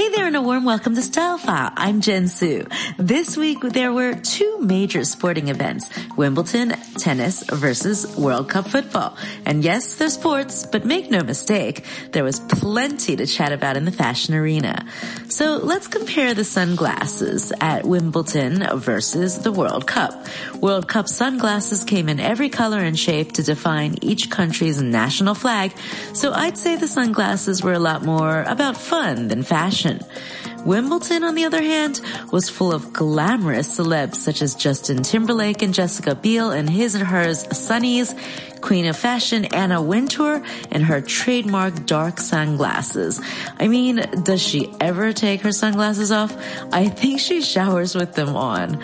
Hey there and a warm welcome to Style File. I'm Jen Su. This week there were two major sporting events, Wimbledon tennis versus World Cup football. And yes, they're sports, but make no mistake, there was plenty to chat about in the fashion arena. So let's compare the sunglasses at Wimbledon versus the World Cup. World Cup sunglasses came in every color and shape to define each country's national flag, so I'd say the sunglasses were a lot more about fun than fashion. Wimbledon, on the other hand, was full of glamorous celebs such as Justin Timberlake and Jessica Biel and his and hers sunnies, Queen of Fashion Anna Wintour and her trademark dark sunglasses. I mean, does she ever take her sunglasses off? I think she showers with them on.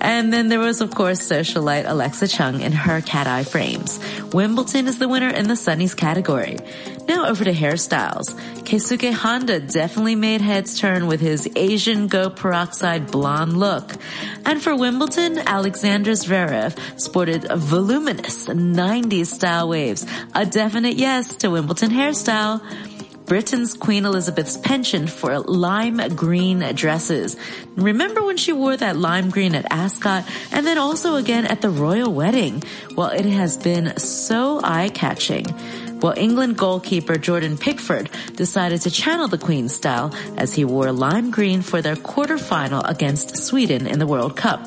And then there was, of course, socialite Alexa Chung in her cat-eye frames. Wimbledon is the winner in the sunnies category. Now over to hairstyles. Keisuke Honda definitely made heads turn with his Asian go peroxide blonde look. And for Wimbledon, Alexandra Zverev sported a voluminous 90s style waves, a definite yes to Wimbledon hairstyle. Britain's Queen Elizabeth's penchant for lime green dresses. Remember when she wore that lime green at Ascot and then also again at the royal wedding? Well, it has been so eye-catching. Well, England goalkeeper Jordan Pickford decided to channel the Queen's style as he wore lime green for their quarterfinal against Sweden in the World Cup.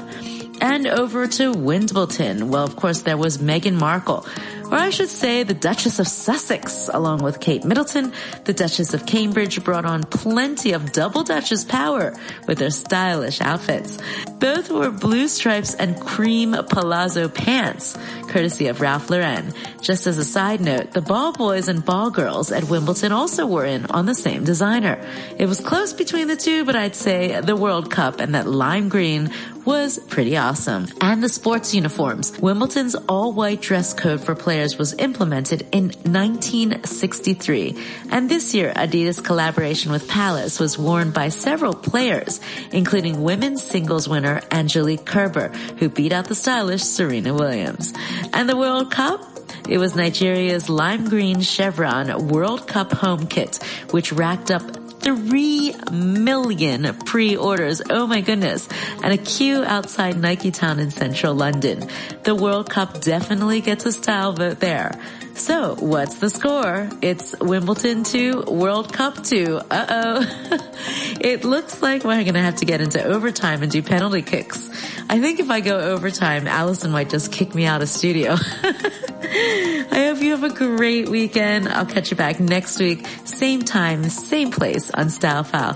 And over to Wimbledon. Well, of course, there was Meghan Markle, or I should say the Duchess of Sussex, along with Kate Middleton. The Duchess of Cambridge brought on plenty of double Duchess power with their stylish outfits. Both wore blue stripes and cream palazzo pants, courtesy of Ralph Lauren. Just as a side note, the ball boys and ball girls at Wimbledon also were in on the same designer. It was close between the two, but I'd say the World Cup and that lime green was pretty awesome. And the sports uniforms. Wimbledon's all-white dress code for players was implemented in 1963. And this year, Adidas' collaboration with Palace was worn by several players, including women's singles winner Angelique Kerber, who beat out the stylish Serena Williams. And the World Cup? It was Nigeria's lime green chevron World Cup home kit, which racked up 3 million pre-orders. Oh my goodness. And a queue outside Nike Town in central London. The World Cup definitely gets a style vote there. So what's the score? It's Wimbledon 2, World Cup 2. It looks like we're going to have to get into overtime and do penalty kicks. I think if I go overtime, Allison might just kick me out of studio. I hope you have a great weekend. I'll catch you back next week. Same time, same place on Style File.